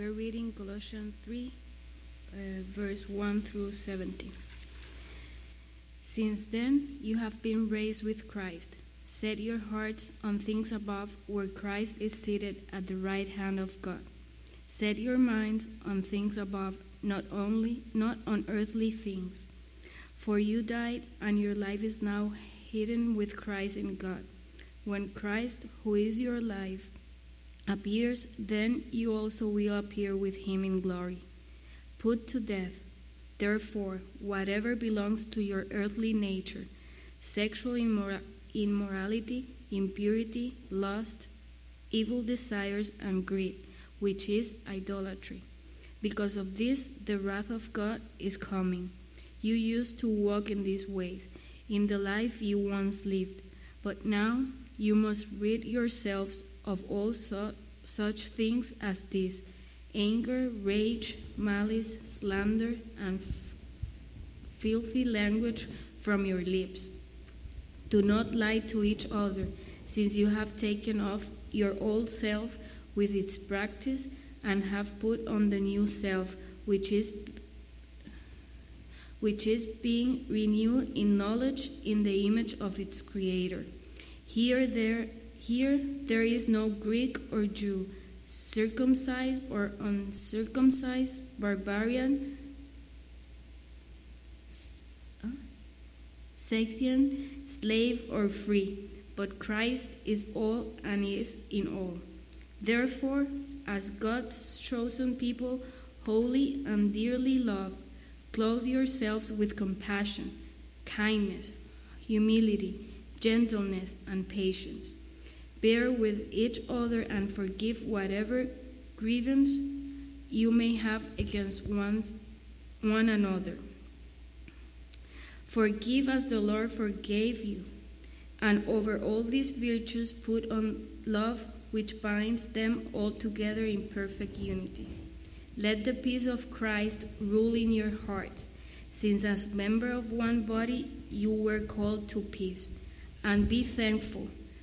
We're reading Colossians 3, verse 1 through 17. Since then, you have been raised with Christ. Set your hearts on things above, where Christ is seated at the right hand of God. Set your minds on things above, not on earthly things. For you died, and your life is now hidden with Christ in God. When Christ, who is your life, appears, then you also will appear with him in glory. Put to death, therefore, whatever belongs to your earthly nature, sexual immorality, impurity, lust, evil desires, and greed, which is idolatry. Because of this, the wrath of God is coming. You used to walk in these ways, in the life you once lived, but now you must rid yourselves of all such things as these: anger, rage, malice, slander, and filthy language from your lips. Do not lie to each other, since you have taken off your old self with its practice and have put on the new self, which is being renewed in knowledge in the image of its creator. Here there is no Greek or Jew, circumcised or uncircumcised, barbarian, Scythian, slave or free, but Christ is all and is in all. Therefore, as God's chosen people, holy and dearly loved, clothe yourselves with compassion, kindness, humility, gentleness, and patience. Bear with each other and forgive whatever grievance you may have against one another. Forgive as the Lord forgave you, and over all these virtues put on love, which binds them all together in perfect unity. Let the peace of Christ rule in your hearts, since as members of one body you were called to peace. And be thankful.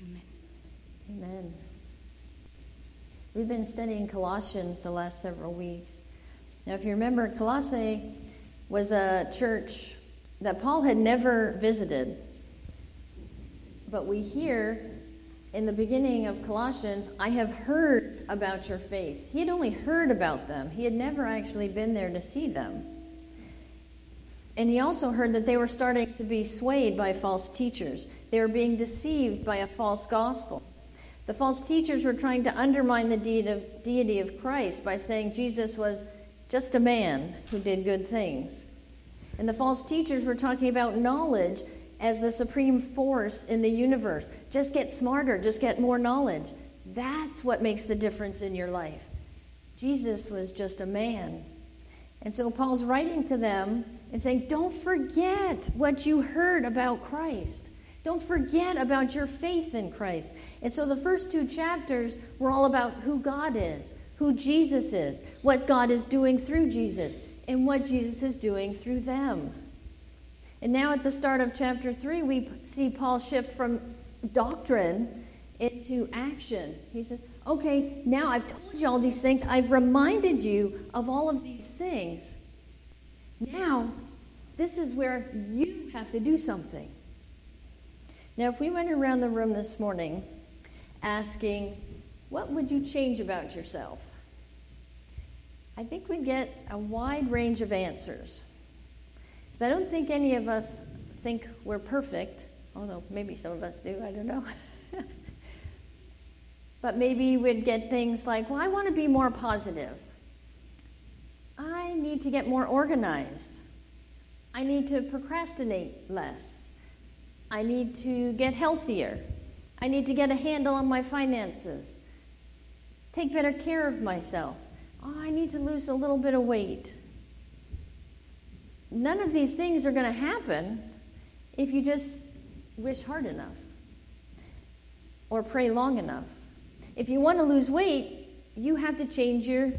Amen. Amen. We've been studying Colossians the last several weeks. Now, if you remember, Colossae was a church that Paul had never visited. But we hear in the beginning of Colossians, I have heard about your faith. He had only heard about them. He had never actually been there to see them. And he also heard that they were starting to be swayed by false teachers. They were being deceived by a false gospel. The false teachers were trying to undermine the deity of Christ by saying Jesus was just a man who did good things. And the false teachers were talking about knowledge as the supreme force in the universe. Just get smarter, just get more knowledge. That's what makes the difference in your life. Jesus was just a man. And so Paul's writing to them and saying, don't forget what you heard about Christ. Don't forget about your faith in Christ. And so the first two chapters were all about who God is, who Jesus is, what God is doing through Jesus, and what Jesus is doing through them. And now at the start of chapter 3, we see Paul shift from doctrine into action. He says, okay, now I've told you all these things. I've reminded you of all of these things. Now, this is where you have to do something. Now, if we went around the room this morning asking, what would you change about yourself? I think we'd get a wide range of answers. I don't think any of us think we're perfect, although maybe some of us do, I don't know. But maybe we'd get things like, well, I want to be more positive. I need to get more organized. I need to procrastinate less. I need to get healthier. I need to get a handle on my finances. Take better care of myself. Oh, I need to lose a little bit of weight. None of these things are going to happen if you just wish hard enough or pray long enough. If you want to lose weight, you have to change your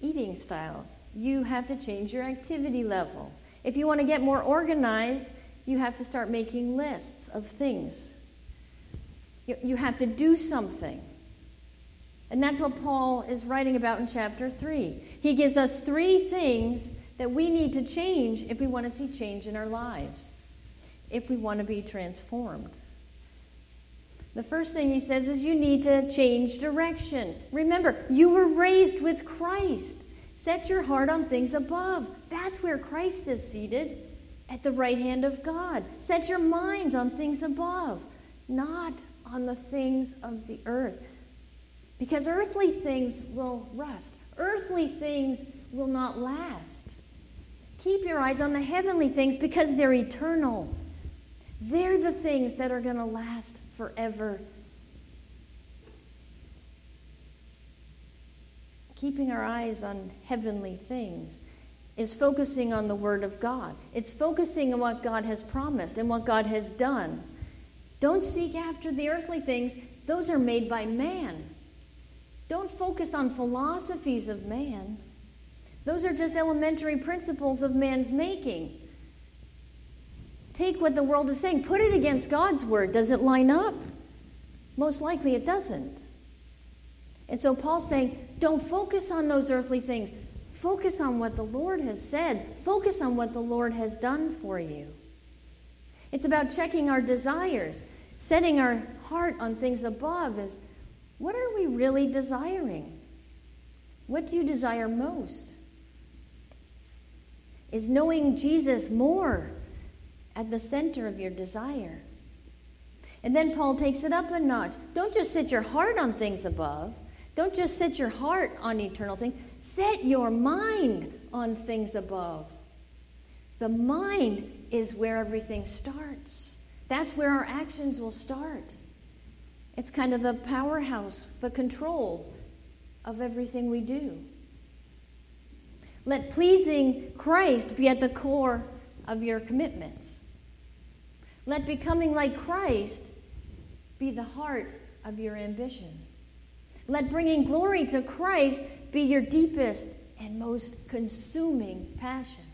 eating style. You have to change your activity level. If you want to get more organized, you have to start making lists of things. You have to do something. And that's what Paul is writing about in chapter 3. He gives us 3 things that we need to change if we want to see change in our lives, if we want to be transformed. The first thing he says is you need to change direction. Remember, you were raised with Christ. Set your heart on things above. That's where Christ is seated, at the right hand of God. Set your minds on things above, not on the things of the earth. Because earthly things will rust. Earthly things will not last. Keep your eyes on the heavenly things because they're eternal. They're the things that are going to last forever. Keeping our eyes on heavenly things is focusing on the Word of God. It's focusing on what God has promised and what God has done. Don't seek after the earthly things. Those are made by man. Don't focus on philosophies of man. Those are just elementary principles of man's making. Take what the world is saying. Put it against God's word. Does it line up? Most likely it doesn't. And so Paul's saying, don't focus on those earthly things. Focus on what the Lord has said. Focus on what the Lord has done for you. It's about checking our desires. Setting our heart on things above is, what are we really desiring? What do you desire most? Is knowing Jesus more at the center of your desire? And then Paul takes it up a notch. Don't just set your heart on things above. Don't just set your heart on eternal things. Set your mind on things above. The mind is where everything starts. That's where our actions will start. It's kind of the powerhouse, the control of everything we do. Let pleasing Christ be at the core of your commitments. Let becoming like Christ be the heart of your ambition. Let bringing glory to Christ be your deepest and most consuming passion.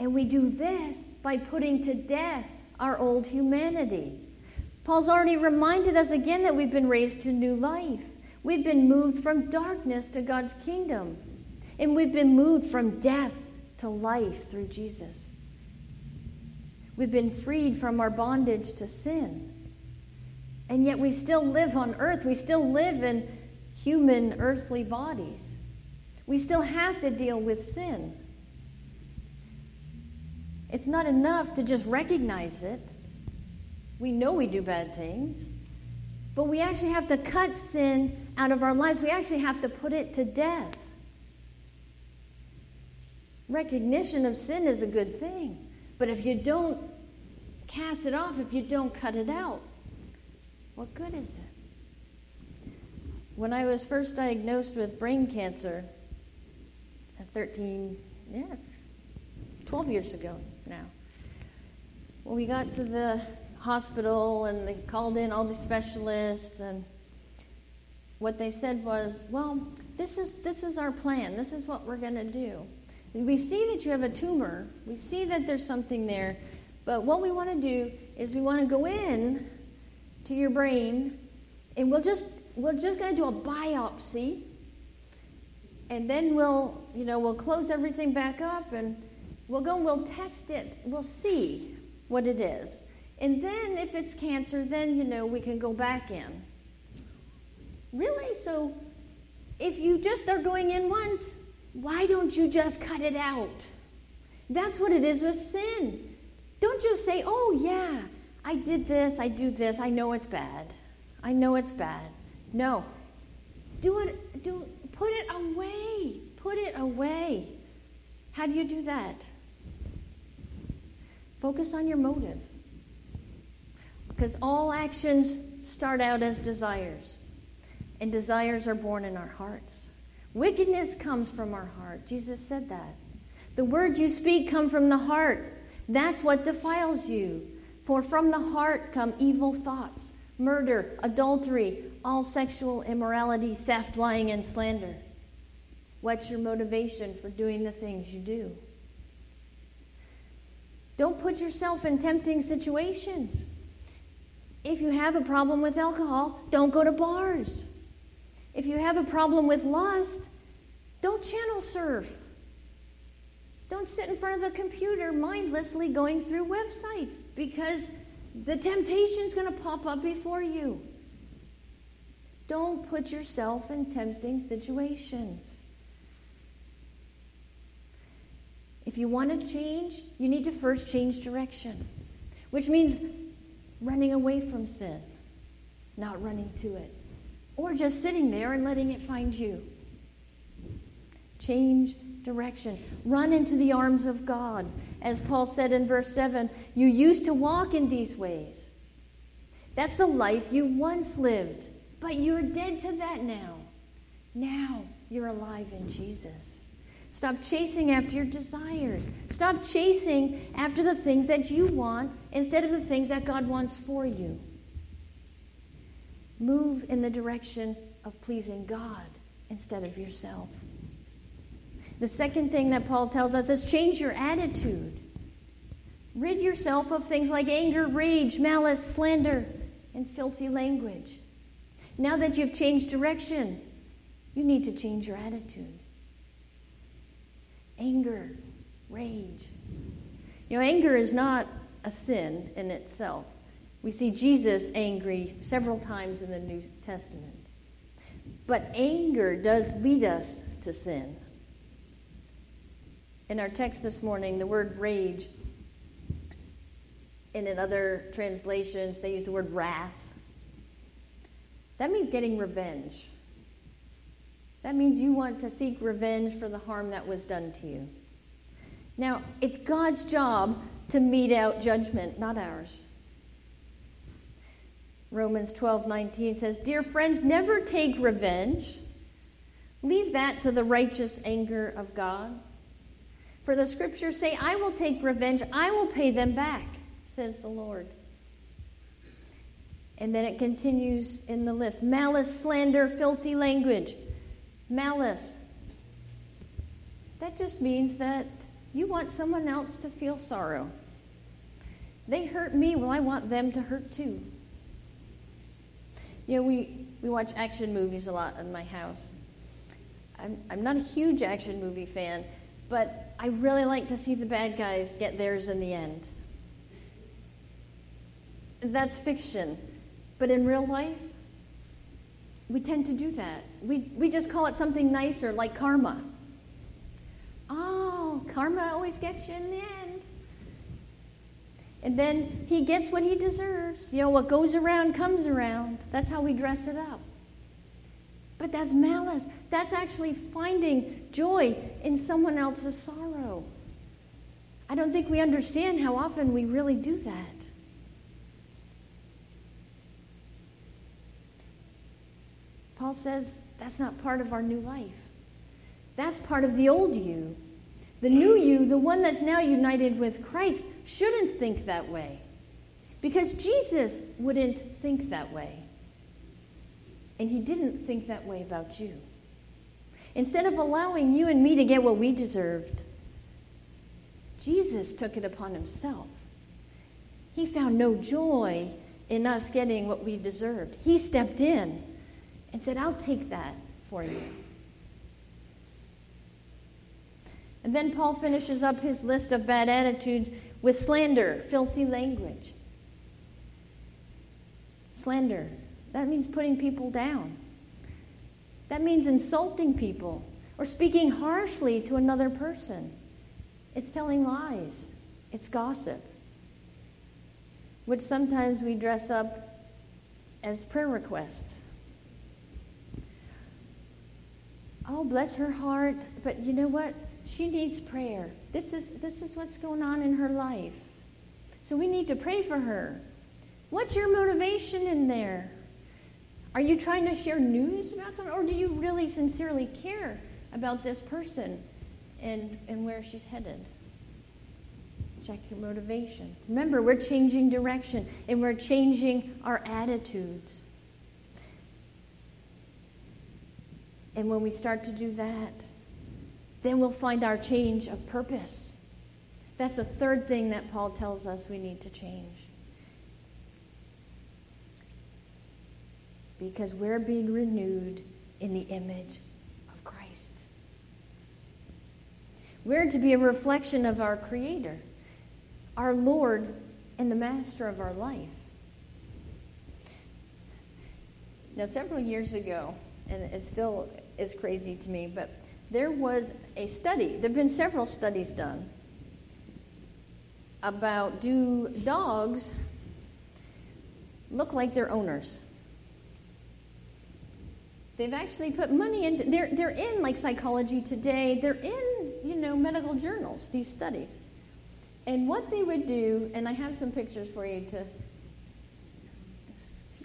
And we do this by putting to death our old humanity. Paul's already reminded us again that we've been raised to new life. We've been moved from darkness to God's kingdom. And we've been moved from death to life through Jesus. We've been freed from our bondage to sin. And yet we still live on earth. We still live in human, earthly bodies. We still have to deal with sin. It's not enough to just recognize it. We know we do bad things, but we actually have to cut sin out of our lives. We actually have to put it to death. Recognition of sin is a good thing, but if you don't cast it off, if you don't cut it out, what good is it? When I was first diagnosed with brain cancer 12 years ago now, when we got to the hospital and they called in all the specialists, and what they said was, well, this is our plan. This is what we're going to do. And we see that you have a tumor. We see that there's something there. But what we want to do is we want to go in to your brain, and we're just going to do a biopsy, and then we'll close everything back up, and we'll go and we'll test it. We'll see what it is. And then if it's cancer, then, we can go back in. Really? So if you just are going in once, why don't you just cut it out? That's what it is with sin. Don't just say, oh, yeah, I did this, I do this, I know it's bad. I know it's bad. No. Put it away. Put it away. How do you do that? Focus on your motive. Because all actions start out as desires. and desires are born in our hearts. Wickedness comes from our heart. Jesus said that. The words you speak come from the heart. That's what defiles you. For from the heart come evil thoughts, murder, adultery, all sexual immorality, theft, lying, and slander. What's your motivation for doing the things you do? Don't put yourself in tempting situations. If you have a problem with alcohol, don't go to bars. If you have a problem with lust, don't channel surf. Don't sit in front of the computer mindlessly going through websites because the temptation's going to pop up before you. Don't put yourself in tempting situations. If you want to change, you need to first change direction, which means running away from sin, not running to it, or just sitting there and letting it find you. Change direction. Run into the arms of God. As Paul said in verse 7, you used to walk in these ways. That's the life you once lived, but you're dead to that now. Now you're alive in Jesus. Stop chasing after your desires. Stop chasing after the things that you want instead of the things that God wants for you. Move in the direction of pleasing God instead of yourself. The second thing that Paul tells us is change your attitude. Rid yourself of things like anger, rage, malice, slander, and filthy language. Now that you've changed direction, you need to change your attitude. Anger, rage. Anger is not a sin in itself. We see Jesus angry several times in the New Testament. But anger does lead us to sin. In our text this morning, the word rage, and in other translations, they use the word wrath. That means getting revenge. That means you want to seek revenge for the harm that was done to you. Now, it's God's job to mete out judgment, not ours. Romans 12:19 says, "Dear friends, never take revenge. Leave that to the righteous anger of God. For the scriptures say, 'I will take revenge, I will pay them back,' says the Lord." And then it continues in the list. Malice, slander, filthy language. Malice. That just means that you want someone else to feel sorrow. They hurt me, well, I want them to hurt too. We watch action movies a lot in my house. I'm not a huge action movie fan, but I really like to see the bad guys get theirs in the end. That's fiction. But in real life, we tend to do that. We just call it something nicer, like karma. Oh, karma always gets you in the end. And then he gets what he deserves. What goes around comes around. That's how we dress it up. But that's malice. That's actually finding joy in someone else's sorrow. I don't think we understand how often we really do that. Paul says that's not part of our new life. That's part of the old you. The new you, the one that's now united with Christ, shouldn't think that way. Because Jesus wouldn't think that way. And he didn't think that way about you. Instead of allowing you and me to get what we deserved, Jesus took it upon himself. He found no joy in us getting what we deserved. He stepped in and said, "I'll take that for you." And then Paul finishes up his list of bad attitudes with slander, filthy language. Slander, that means putting people down. That means insulting people or speaking harshly to another person. It's telling lies. It's gossip, which sometimes we dress up as prayer requests. Oh, bless her heart, but you know what? She needs prayer. This is what's going on in her life. So we need to pray for her. What's your motivation in there? Are you trying to share news about someone, or do you really sincerely care about this person and where she's headed? Check your motivation. Remember, we're changing direction, and we're changing our attitudes. And when we start to do that, then we'll find our change of purpose. That's the third thing that Paul tells us we need to change. Because we're being renewed in the image of Christ. We're to be a reflection of our Creator, our Lord, and the Master of our life. Now, several years ago, and it still is crazy to me, but there was a study. There have been several studies done about, do dogs look like their owners? They've actually put money in. They're in, like, Psychology Today. They're in, medical journals, these studies. And what they would do, and I have some pictures for you to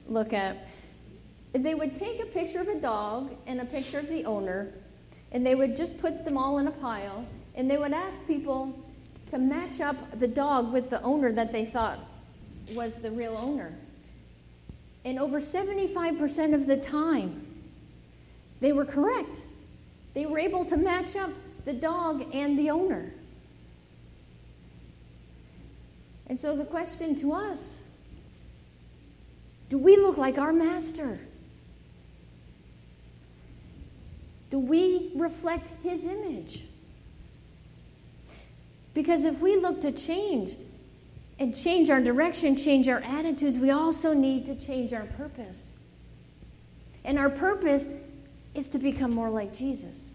look at, they would take a picture of a dog and a picture of the owner, and they would just put them all in a pile, and they would ask people to match up the dog with the owner that they thought was the real owner. And over 75% of the time, they were correct. They were able to match up the dog and the owner. And so the question to us, do we look like our Master? Do we reflect His image? Because if we look to change, and change our direction, change our attitudes, we also need to change our purpose. And our purpose is to become more like Jesus.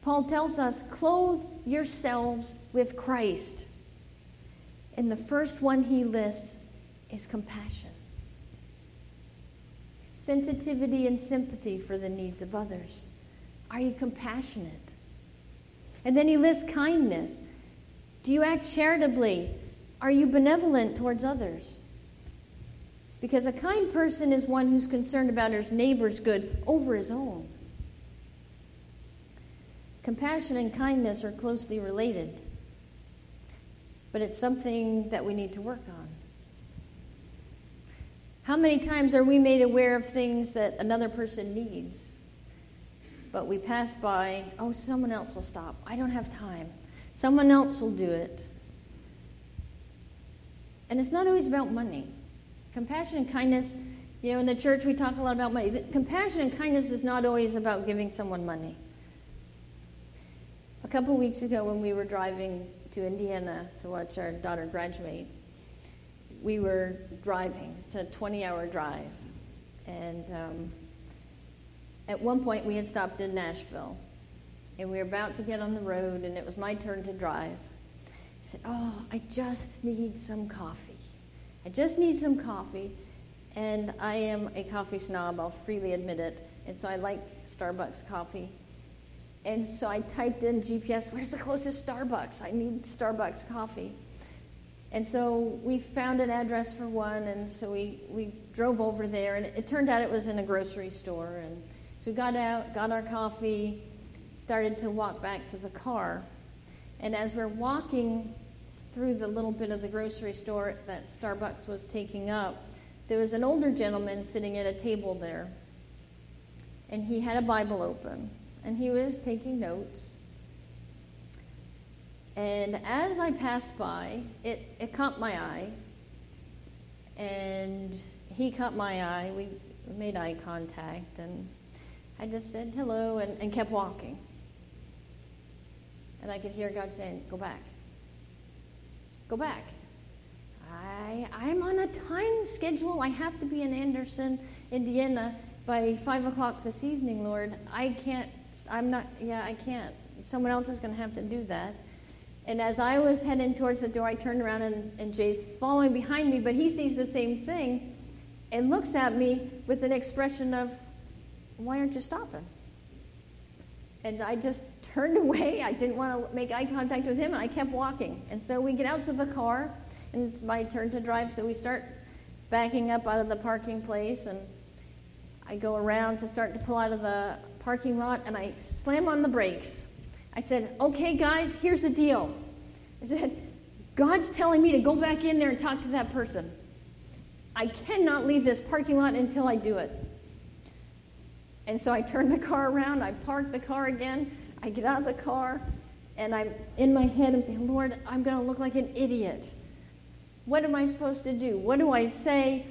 Paul tells us, clothe yourselves with Christ. And the first one he lists is compassion. Sensitivity and sympathy for the needs of others. Are you compassionate? And then he lists kindness. Do you act charitably? Are you benevolent towards others? Because a kind person is one who's concerned about his neighbor's good over his own. Compassion and kindness are closely related, but it's something that we need to work on. How many times are we made aware of things that another person needs, but we pass by, oh, someone else will stop. I don't have time. Someone else will do it. And it's not always about money. Compassion and kindness, in the church we talk a lot about money. Compassion and kindness is not always about giving someone money. A couple weeks ago when we were driving to Indiana to watch our daughter graduate, we were driving. It's a 20-hour drive. And at one point we had stopped in Nashville. And we were about to get on the road, and it was my turn to drive. I said, I just need some coffee. I just need some coffee, and I am a coffee snob, I'll freely admit it, and so I like Starbucks coffee. And so I typed in GPS, where's the closest Starbucks? I need Starbucks coffee. And so we found an address for one, and so we drove over there, and it turned out it was in a grocery store. And so we got out, got our coffee, started to walk back to the car, and as we're walking through the little bit of the grocery store that Starbucks was taking up, there was an older gentleman sitting at a table there, and he had a Bible open, and he was taking notes. And as I passed by, it caught my eye, and he caught my eye. We made eye contact, and I just said hello and kept walking. And I could hear God saying, go back. Go back. I'm on a time schedule. I have to be in Anderson, Indiana by 5:00 this evening, Lord. I can't. Someone else is going to have to do that. And as I was heading towards the door, I turned around and Jay's following behind me, but he sees the same thing and looks at me with an expression of, why aren't you stopping? And I just turned away. I didn't want to make eye contact with him, and I kept walking. And so we get out to the car, and it's my turn to drive, so we start backing up out of the parking place, and I go around to start to pull out of the parking lot, and I slam on the brakes. I said, okay, guys, here's the deal. I said, God's telling me to go back in there and talk to that person. I cannot leave this parking lot until I do it. And so I turned the car around, I parked the car again, I get out of the car, and I'm in my head, I'm saying, Lord, I'm going to look like an idiot. What am I supposed to do? What do I say?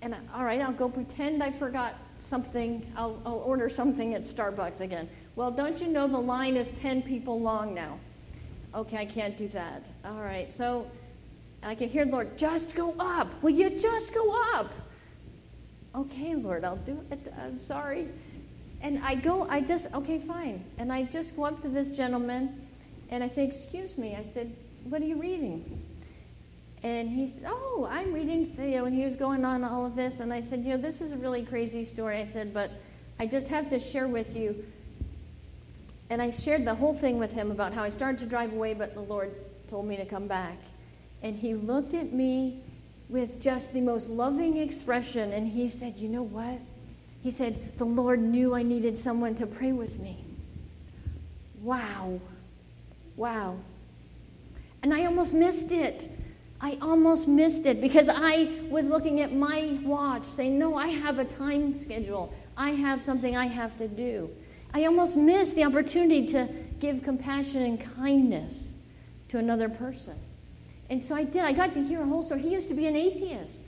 And all right, I'll go pretend I forgot something. I'll order something at Starbucks again. Well, don't you know the line is 10 people long now? Okay, I can't do that. All right, so I can hear the Lord, just go up. Will you just go up? Okay, Lord, I'll do it. I'm sorry. And okay, fine. And I just go up to this gentleman, and I say, excuse me. I said, what are you reading? And he said, oh, I'm reading Theo, and he was going on all of this. And I said, you know, this is a really crazy story. I said, but I just have to share with you. And I shared the whole thing with him about how I started to drive away, but the Lord told me to come back. And he looked at me with just the most loving expression, and he said, you know what? He said, the Lord knew I needed someone to pray with me. Wow. Wow. And I almost missed it. Because I was looking at my watch saying, no, I have a time schedule. I have something I have to do. I almost missed the opportunity to give compassion and kindness to another person. And so I did. I got to hear a whole story. He used to be an atheist.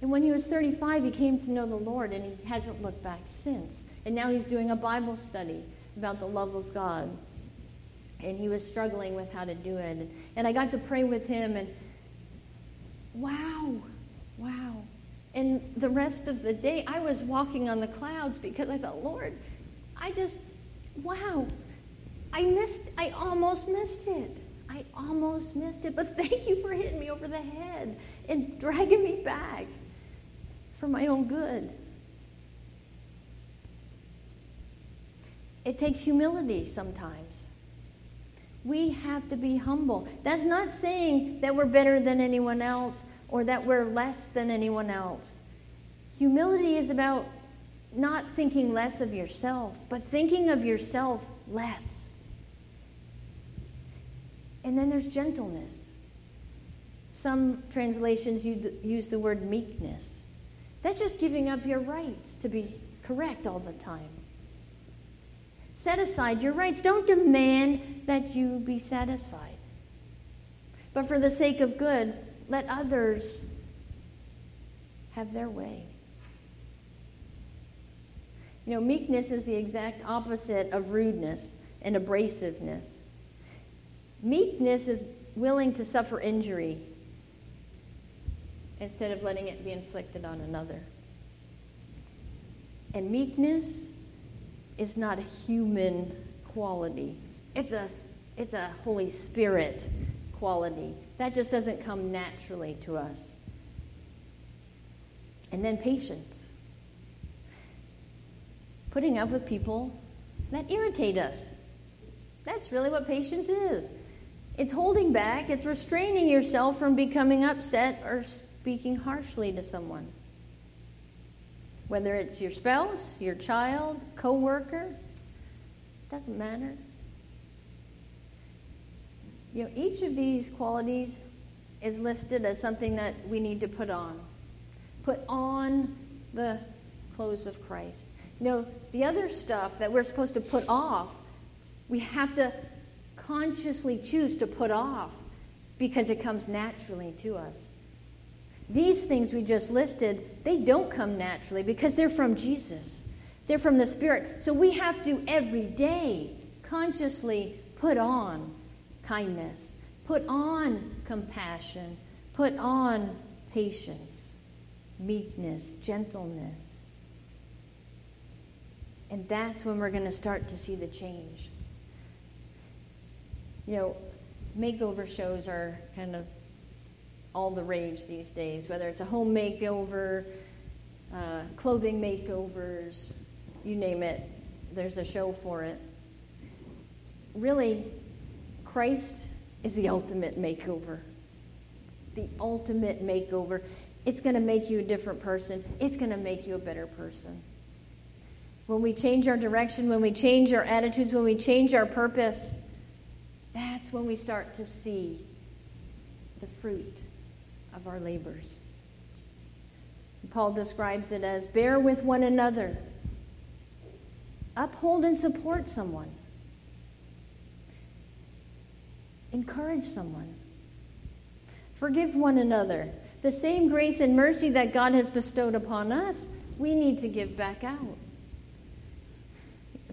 And when he was 35, he came to know the Lord, and he hasn't looked back since. And now he's doing a Bible study about the love of God. And he was struggling with how to do it. And I got to pray with him, and wow. And the rest of the day, I was walking on the clouds because I thought, Lord, I almost missed it. But thank you for hitting me over the head and dragging me back for my own good. It takes humility sometimes. We have to be humble. That's not saying that we're better than anyone else or that we're less than anyone else. Humility is about not thinking less of yourself, but thinking of yourself less. And then there's gentleness. Some translations use the word meekness. That's just giving up your rights to be correct all the time. Set aside your rights. Don't demand that you be satisfied. But for the sake of good, let others have their way. You know, meekness is the exact opposite of rudeness and abrasiveness. Meekness is willing to suffer injury instead of letting it be inflicted on another. And meekness is not a human quality. It's a Holy Spirit quality. That just doesn't come naturally to us. And then patience. Putting up with people that irritate us. That's really what patience is. It's holding back. It's restraining yourself from becoming upset or speaking harshly to someone. Whether it's your spouse, your child, coworker, doesn't matter. You know, each of these qualities is listed as something that we need to put on. Put on the clothes of Christ. You know, the other stuff that we're supposed to put off, we have to consciously choose to put off because it comes naturally to us. These things we just listed, they don't come naturally because they're from Jesus. They're from the Spirit. So we have to every day consciously put on kindness, put on compassion, put on patience, meekness, gentleness. And that's when we're going to start to see the change. You know, makeover shows are kind of all the rage these days, whether it's a home makeover, clothing makeovers, you name it, there's a show for it. Really, Christ is the ultimate makeover. It's going to make you a different person. It's going to make you a better person. When we change our direction, when we change our attitudes, when we change our purpose, that's when we start to see the fruit of our labors. Paul describes it as bear with one another. Uphold and support someone. Encourage someone. Forgive one another. The same grace and mercy that God has bestowed upon us, we need to give back out.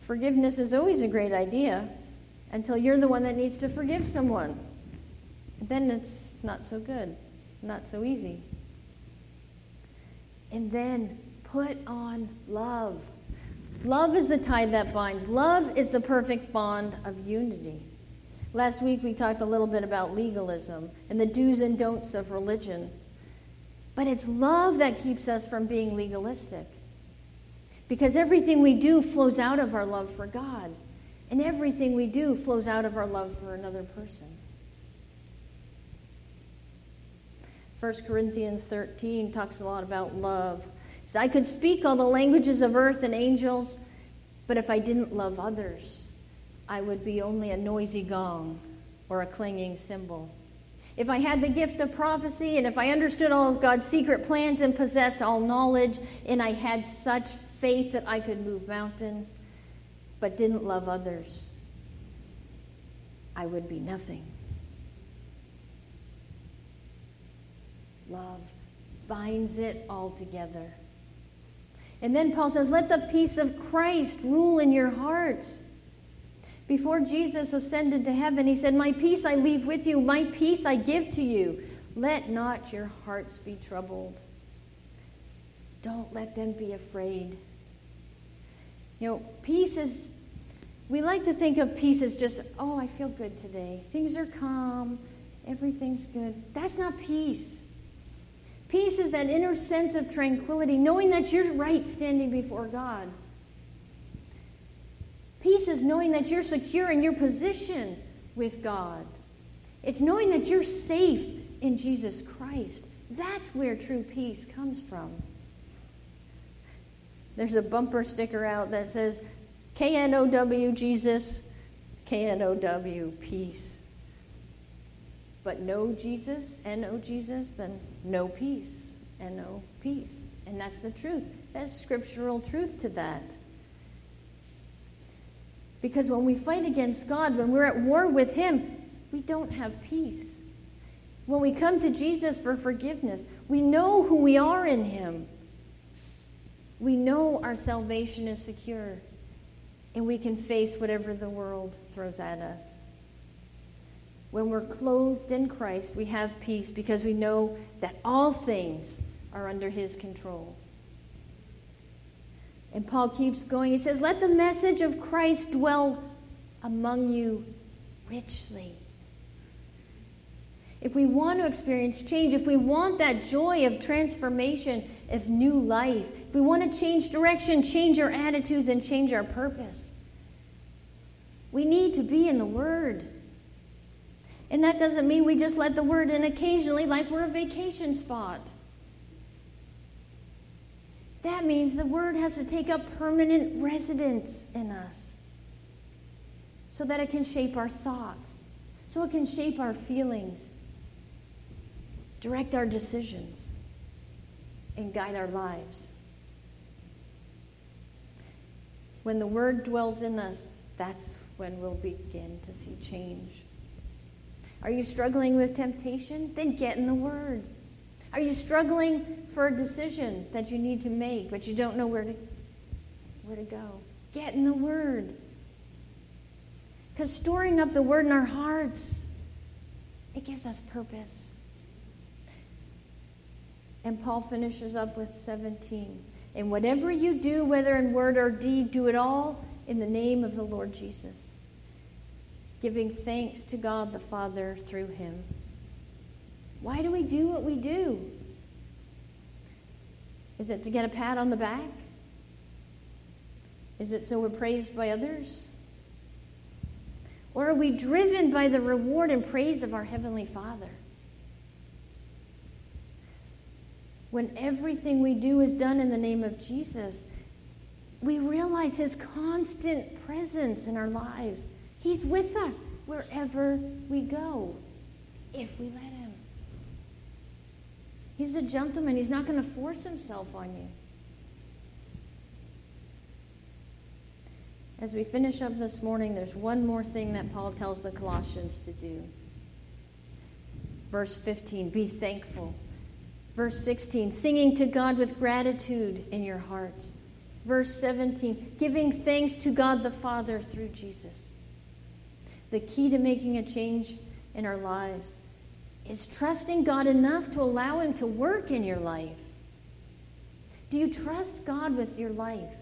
Forgiveness is always a great idea until you're the one that needs to forgive someone. Then it's not so good, not so easy. And then put on love. Love is the tie that binds. Love is the perfect bond of unity. Last week we talked a little bit about legalism and the do's and don'ts of religion. But it's love that keeps us from being legalistic. Because everything we do flows out of our love for God. And everything we do flows out of our love for another person. 1 Corinthians 13 talks a lot about love. It says, I could speak all the languages of earth and angels, but if I didn't love others, I would be only a noisy gong or a clanging cymbal. If I had the gift of prophecy, and if I understood all of God's secret plans and possessed all knowledge, and I had such faith that I could move mountains, but didn't love others, I would be nothing. Love binds it all together. And then Paul says, let the peace of Christ rule in your hearts. Before Jesus ascended to heaven, he said, my peace I leave with you, my peace I give to you. Let not your hearts be troubled. Don't let them be afraid. You know, peace is, we like to think of peace as just, oh, I feel good today. Things are calm. Everything's good. That's not peace. Peace is that inner sense of tranquility, knowing that you're right standing before God. Peace is knowing that you're secure in your position with God. It's knowing that you're safe in Jesus Christ. That's where true peace comes from. There's a bumper sticker out that says, K-N-O-W, Jesus, K-N-O-W, peace. But no Jesus, N-O Jesus, then no peace, N-O peace. And that's the truth. That's scriptural truth to that. Because when we fight against God, when we're at war with Him, we don't have peace. When we come to Jesus for forgiveness, we know who we are in Him. We know our salvation is secure, and we can face whatever the world throws at us. When we're clothed in Christ, we have peace because we know that all things are under His control. And Paul keeps going. He says, let the message of Christ dwell among you richly. If we want to experience change, if we want that joy of transformation, of new life, if we want to change direction, change our attitudes, and change our purpose, we need to be in the Word. And that doesn't mean we just let the Word in occasionally like we're a vacation spot. That means the Word has to take up permanent residence in us so that it can shape our thoughts, so it can shape our feelings, direct our decisions, and guide our lives. When the Word dwells in us, that's when we'll begin to see change. Are you struggling with temptation? Then get in the Word. Are you struggling for a decision that you need to make, but you don't know where to go? Get in the Word. Because storing up the Word in our hearts, it gives us purpose. And Paul finishes up with 17. And whatever you do, whether in word or deed, do it all in the name of the Lord Jesus, giving thanks to God the Father through Him. Why do we do what we do? Is it to get a pat on the back? Is it so we're praised by others? Or are we driven by the reward and praise of our Heavenly Father? when everything we do is done in the name of Jesus, we realize his constant presence in our lives. He's with us wherever we go, if we let him. He's a gentleman. He's not going to force himself on you. As we finish up this morning, there's one more thing that Paul tells the Colossians to do. Verse 15, be thankful. Verse 16, singing to God with gratitude in your hearts. Verse 17, giving thanks to God the Father through Jesus. The key to making a change in our lives is trusting God enough to allow him to work in your life. Do you trust God with your life?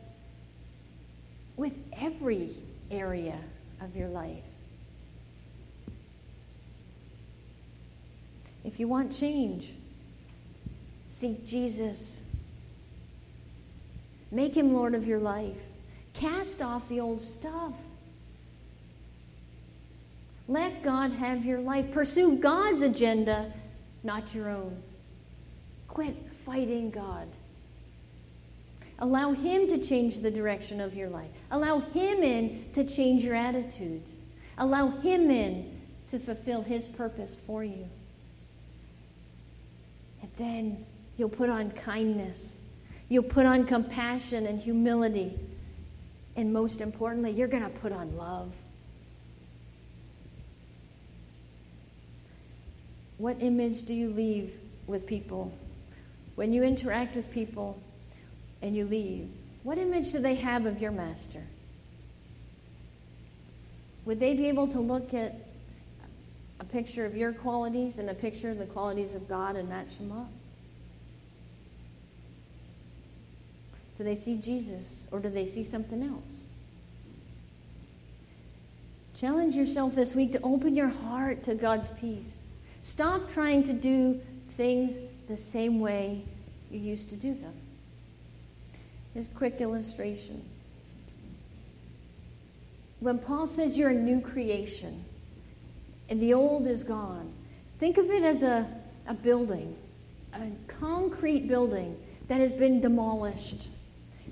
With every area of your life? If you want change, seek Jesus. Make him Lord of your life. Cast off the old stuff. Let God have your life. Pursue God's agenda, not your own. Quit fighting God. Allow him to change the direction of your life. Allow him in to change your attitudes. Allow him in to fulfill his purpose for you. And then you'll put on kindness. You'll put on compassion and humility. And most importantly, you're going to put on love. What image do you leave with people? When you interact with people, and you leave, what image do they have of your master? Would they be able to look at a picture of your qualities and a picture of the qualities of God and match them up? Do they see Jesus, or do they see something else? Challenge yourself this week to open your heart to God's peace. Stop trying to do things the same way you used to do them. This quick illustration. When Paul says you're a new creation and the old is gone, think of it as a building, a concrete building that has been demolished.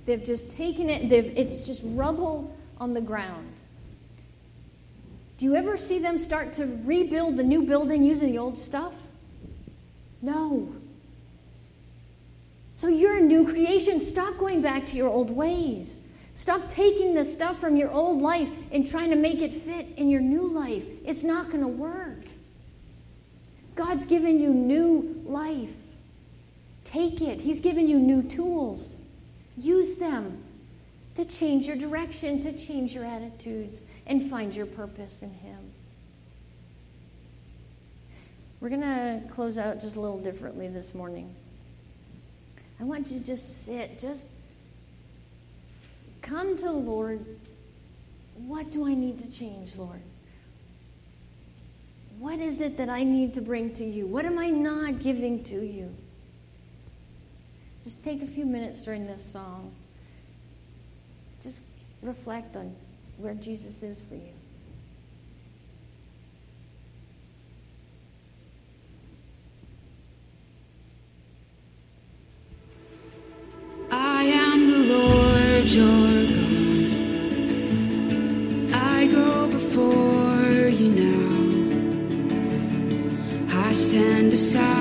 They've just taken it, it's just rubble on the ground. Do you ever see them start to rebuild the new building using the old stuff? No. So you're a new creation. Stop going back to your old ways. Stop taking the stuff from your old life and trying to make it fit in your new life. It's not going to work. God's given you new life. Take it. He's given you new tools. Use them to change your direction, to change your attitudes, and find your purpose in him. We're going to close out just a little differently this morning. I want you to just sit, just come to the Lord. What do I need to change, Lord? What is it that I need to bring to you? What am I not giving to you? Just take a few minutes during this song. Just reflect on where Jesus is for you. Stand beside